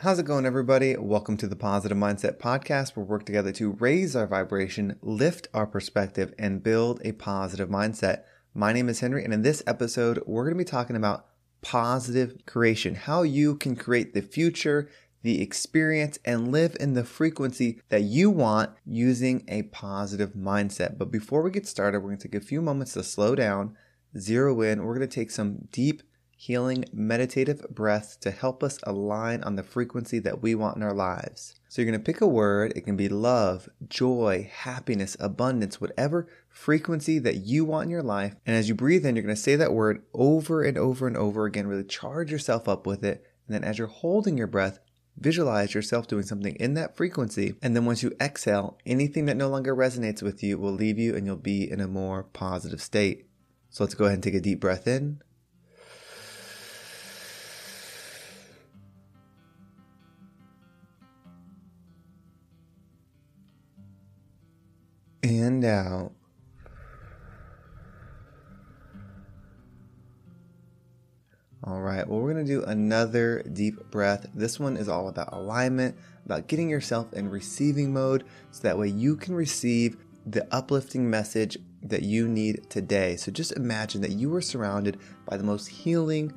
How's it going, everybody? Welcome to the Positive Mindset Podcast, where we work together to raise our vibration, lift our perspective, and build a positive mindset. My name is Henry, and in this episode, we're going to be talking about positive creation, how you can create the future, the experience, and live in the frequency that you want using a positive mindset. But before we get started, we're going to take a few moments to slow down, zero in. We're going to take some deep, healing, meditative breaths to help us align on the frequency that we want in our lives. So you're going to pick a word. It can be love, joy, happiness, abundance, whatever frequency that you want in your life. And as you breathe in, you're going to say that word over and over and over again, really charge yourself up with it. And then as you're holding your breath, visualize yourself doing something in that frequency. And then once you exhale, anything that no longer resonates with you will leave you and you'll be in a more positive state. So let's go ahead and take a deep breath in. And out. All right, well, we're going to do another deep breath. This one is all about alignment, about getting yourself in receiving mode, so that way you can receive the uplifting message that you need today. So just imagine that you are surrounded by the most healing,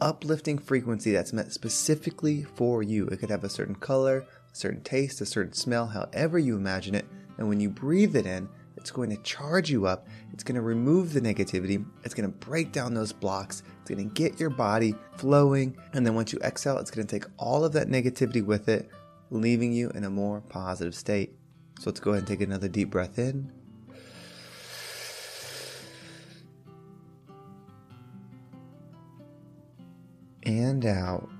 uplifting frequency that's meant specifically for you. It could have a certain color, a certain taste, a certain smell, however you imagine it. And when you breathe it in, it's going to charge you up. It's going to remove the negativity. It's going to break down those blocks. It's going to get your body flowing. And then once you exhale, it's going to take all of that negativity with it, leaving you in a more positive state. So let's go ahead and take another deep breath in. And out.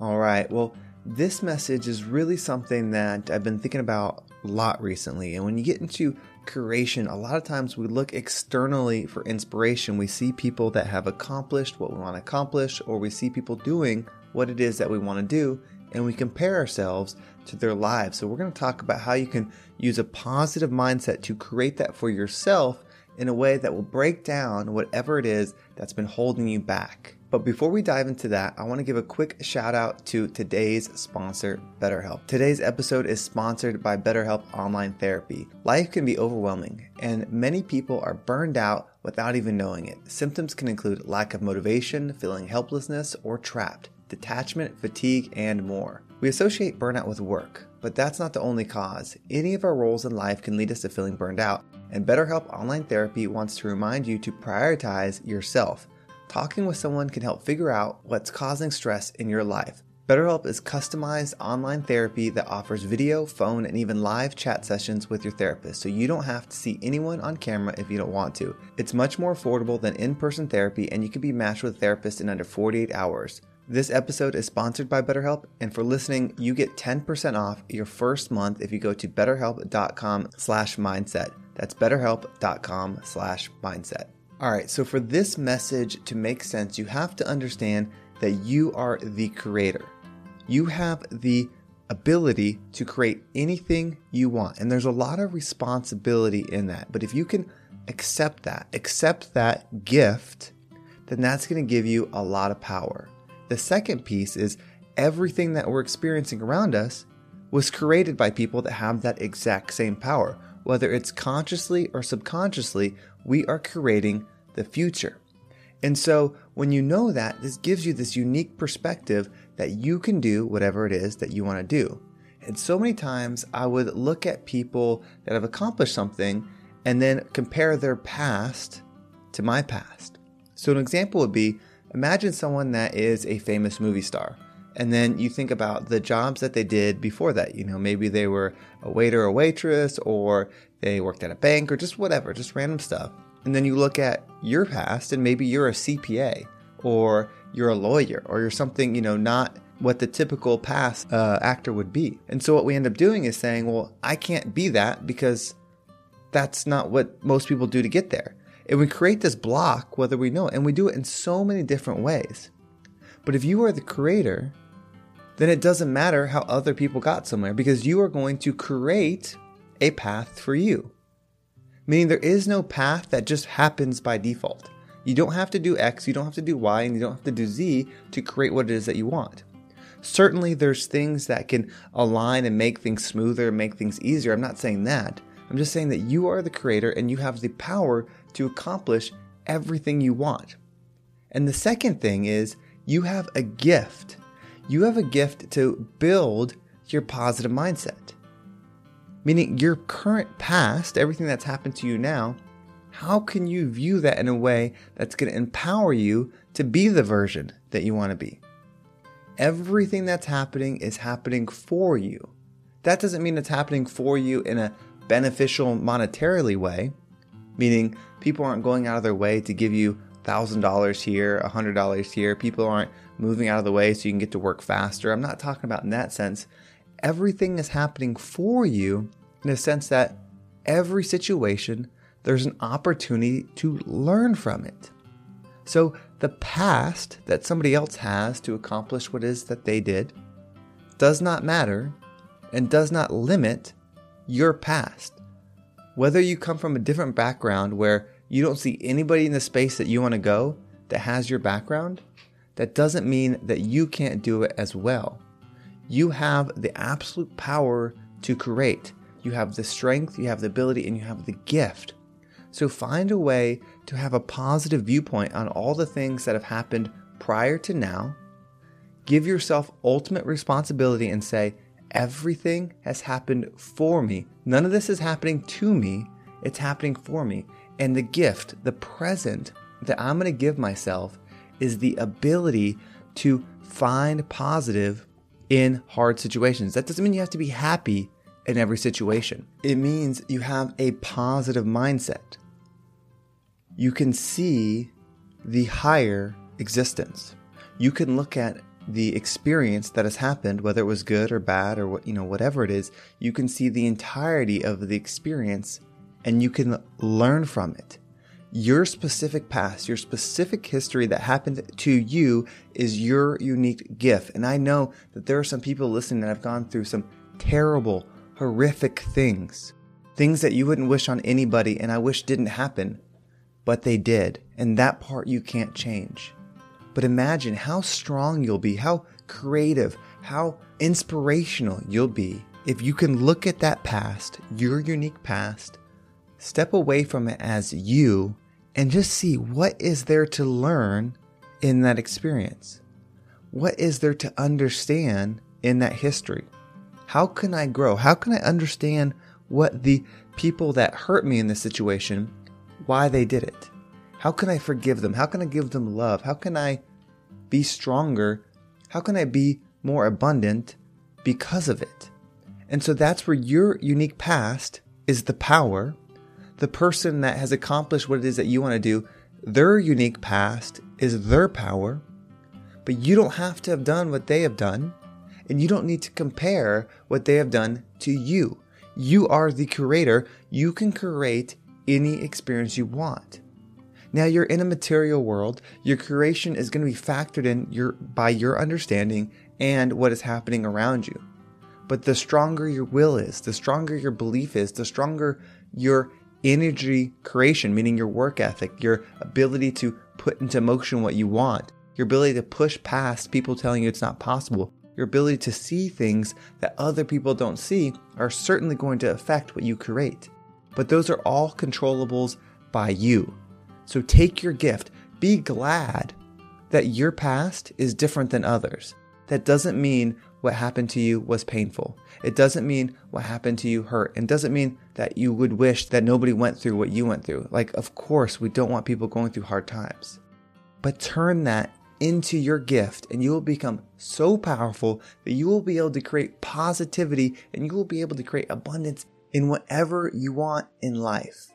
All right, well, this message is really something that I've been thinking about a lot recently. And when you get into creation, a lot of times we look externally for inspiration. We see people that have accomplished what we want to accomplish, or we see people doing what it is that we want to do, and we compare ourselves to their lives. So we're going to talk about how you can use a positive mindset to create that for yourself in a way that will break down whatever it is that's been holding you back. But before we dive into that, I want to give a quick shout out to today's sponsor, BetterHelp. Today's episode is sponsored by BetterHelp Online Therapy. Life can be overwhelming, and many people are burned out without even knowing it. Symptoms can include lack of motivation, feeling helplessness or trapped, detachment, fatigue, and more. We associate burnout with work, but that's not the only cause. Any of our roles in life can lead us to feeling burned out, and BetterHelp Online Therapy wants to remind you to prioritize yourself. Talking with someone can help figure out what's causing stress in your life. BetterHelp is customized online therapy that offers video, phone, and even live chat sessions with your therapist, so you don't have to see anyone on camera if you don't want to. It's much more affordable than in-person therapy, and you can be matched with a therapist in under 48 hours. This episode is sponsored by BetterHelp, and for listening, you get 10% off your first month if you go to betterhelp.com/mindset. That's betterhelp.com/mindset. All right, so for this message to make sense, you have to understand that you are the creator. You have the ability to create anything you want, and there's a lot of responsibility in that. But if you can accept that gift, then that's going to give you a lot of power. The second piece is everything that we're experiencing around us was created by people that have that exact same power. Whether it's consciously or subconsciously, we are creating the future. And so when you know that, this gives you this unique perspective that you can do whatever it is that you want to do. And so many times I would look at people that have accomplished something and then compare their past to my past. So an example would be, imagine someone that is a famous movie star. And then you think about the jobs that they did before that. You know, maybe they were a waiter or waitress, or they worked at a bank, or just whatever, just random stuff. And then you look at your past, and maybe you're a CPA, or you're a lawyer, or you're something, you know, not what the typical past actor would be. And so what we end up doing is saying, well, I can't be that because that's not what most people do to get there. And we create this block whether we know it, and we do it in so many different ways. But if you are the creator, then it doesn't matter how other people got somewhere, because you are going to create a path for you. Meaning there is no path that just happens by default. You don't have to do X, you don't have to do Y, and you don't have to do Z to create what it is that you want. Certainly there's things that can align and make things smoother, make things easier. I'm not saying that. I'm just saying that you are the creator and you have the power to accomplish everything you want. And the second thing is you have a gift. You have a gift to build your positive mindset. Meaning your current past, everything that's happened to you now, how can you view that in a way that's going to empower you to be the version that you want to be? Everything that's happening is happening for you. That doesn't mean it's happening for you in a beneficial monetarily way, meaning people aren't going out of their way to give you $1,000 here, $100 here. People aren't moving out of the way so you can get to work faster. I'm not talking about in that sense. Everything is happening for you in a sense that every situation, there's an opportunity to learn from it. So the past that somebody else has to accomplish what it is that they did does not matter and does not limit your past. Whether you come from a different background where you don't see anybody in the space that you want to go that has your background, that doesn't mean that you can't do it as well. You have the absolute power to create. You have the strength, you have the ability, and you have the gift. So find a way to have a positive viewpoint on all the things that have happened prior to now. Give yourself ultimate responsibility and say, everything has happened for me. None of this is happening to me. It's happening for me. And the gift, the present that I'm going to give myself is the ability to find positive in hard situations. That doesn't mean you have to be happy in every situation. It means you have a positive mindset. You can see the higher existence. You can look at the experience that has happened, whether it was good or bad or whatever it is. You can see the entirety of the experience and you can learn from it. Your specific past, your specific history that happened to you is your unique gift. And I know that there are some people listening that have gone through some terrible, horrific things that you wouldn't wish on anybody, and I wish didn't happen, but they did. And that part you can't change. But imagine how strong you'll be, how creative, how inspirational you'll be if you can look at that past, your unique past, step away from it as you, and just see what is there to learn in that experience. What is there to understand in that history? How can I grow? How can I understand what the people that hurt me in this situation, why they did it? How can I forgive them? How can I give them love? How can I be stronger? How can I be more abundant because of it? And so that's where your unique past is the power. The person that has accomplished what it is that you want to do, their unique past is their power. But you don't have to have done what they have done. And you don't need to compare what they have done to you. You are the creator. You can create any experience you want. Now you're in a material world. Your creation is going to be factored in by your understanding and what is happening around you. But the stronger your will is, the stronger your belief is, the stronger your energy creation, meaning your work ethic, your ability to put into motion what you want, your ability to push past people telling you it's not possible, your ability to see things that other people don't see are certainly going to affect what you create. But those are all controllables by you. So take your gift. Be glad that your past is different than others. That doesn't mean what happened to you was painful. It doesn't mean what happened to you hurt. And doesn't mean that you would wish that nobody went through what you went through. Like, of course, we don't want people going through hard times. But turn that into your gift, and you will become so powerful that you will be able to create positivity and you will be able to create abundance in whatever you want in life.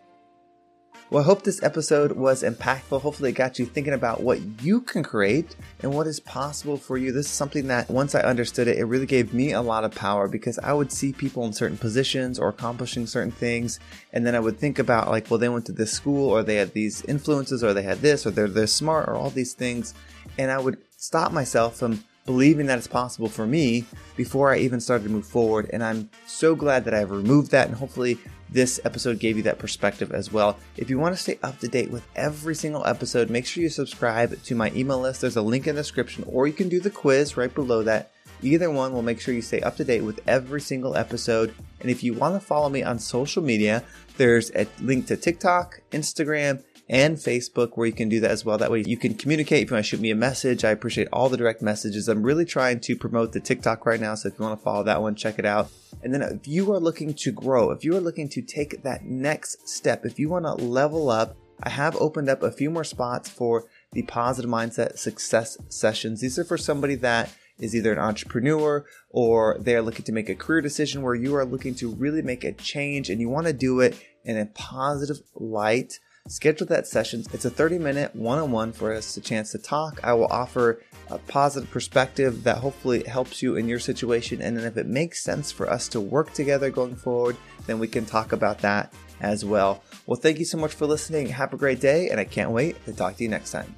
Well, I hope this episode was impactful. Hopefully it got you thinking about what you can create and what is possible for you. This is something that once I understood it, it really gave me a lot of power, because I would see people in certain positions or accomplishing certain things. And then I would think about like, well, they went to this school, or they had these influences, or they had this, or they're this smart, or all these things. And I would stop myself from believing that it's possible for me before I even started to move forward. And I'm so glad that I've removed that, and hopefully this episode gave you that perspective as well. If you want to stay up to date with every single episode, make sure you subscribe to my email list. There's a link in the description, or you can do the quiz right below that. Either one will make sure you stay up to date with every single episode. And if you want to follow me on social media, there's a link to TikTok, Instagram, and Facebook where you can do that as well. That way you can communicate. If you want to shoot me a message, I appreciate all the direct messages. I'm really trying to promote the TikTok right now, so if you want to follow that one, check it out. And then if you are looking to grow, if you are looking to take that next step, if you want to level up, I have opened up a few more spots for the Positive Mindset Success Sessions. These are for somebody that is either an entrepreneur or they're looking to make a career decision, where you are looking to really make a change and you want to do it in a positive light. Schedule that session. It's a 30-minute one-on-one for us, a chance to talk. I will offer a positive perspective that hopefully helps you in your situation. And then if it makes sense for us to work together going forward, then we can talk about that as well. Well, thank you so much for listening. Have a great day, and I can't wait to talk to you next time.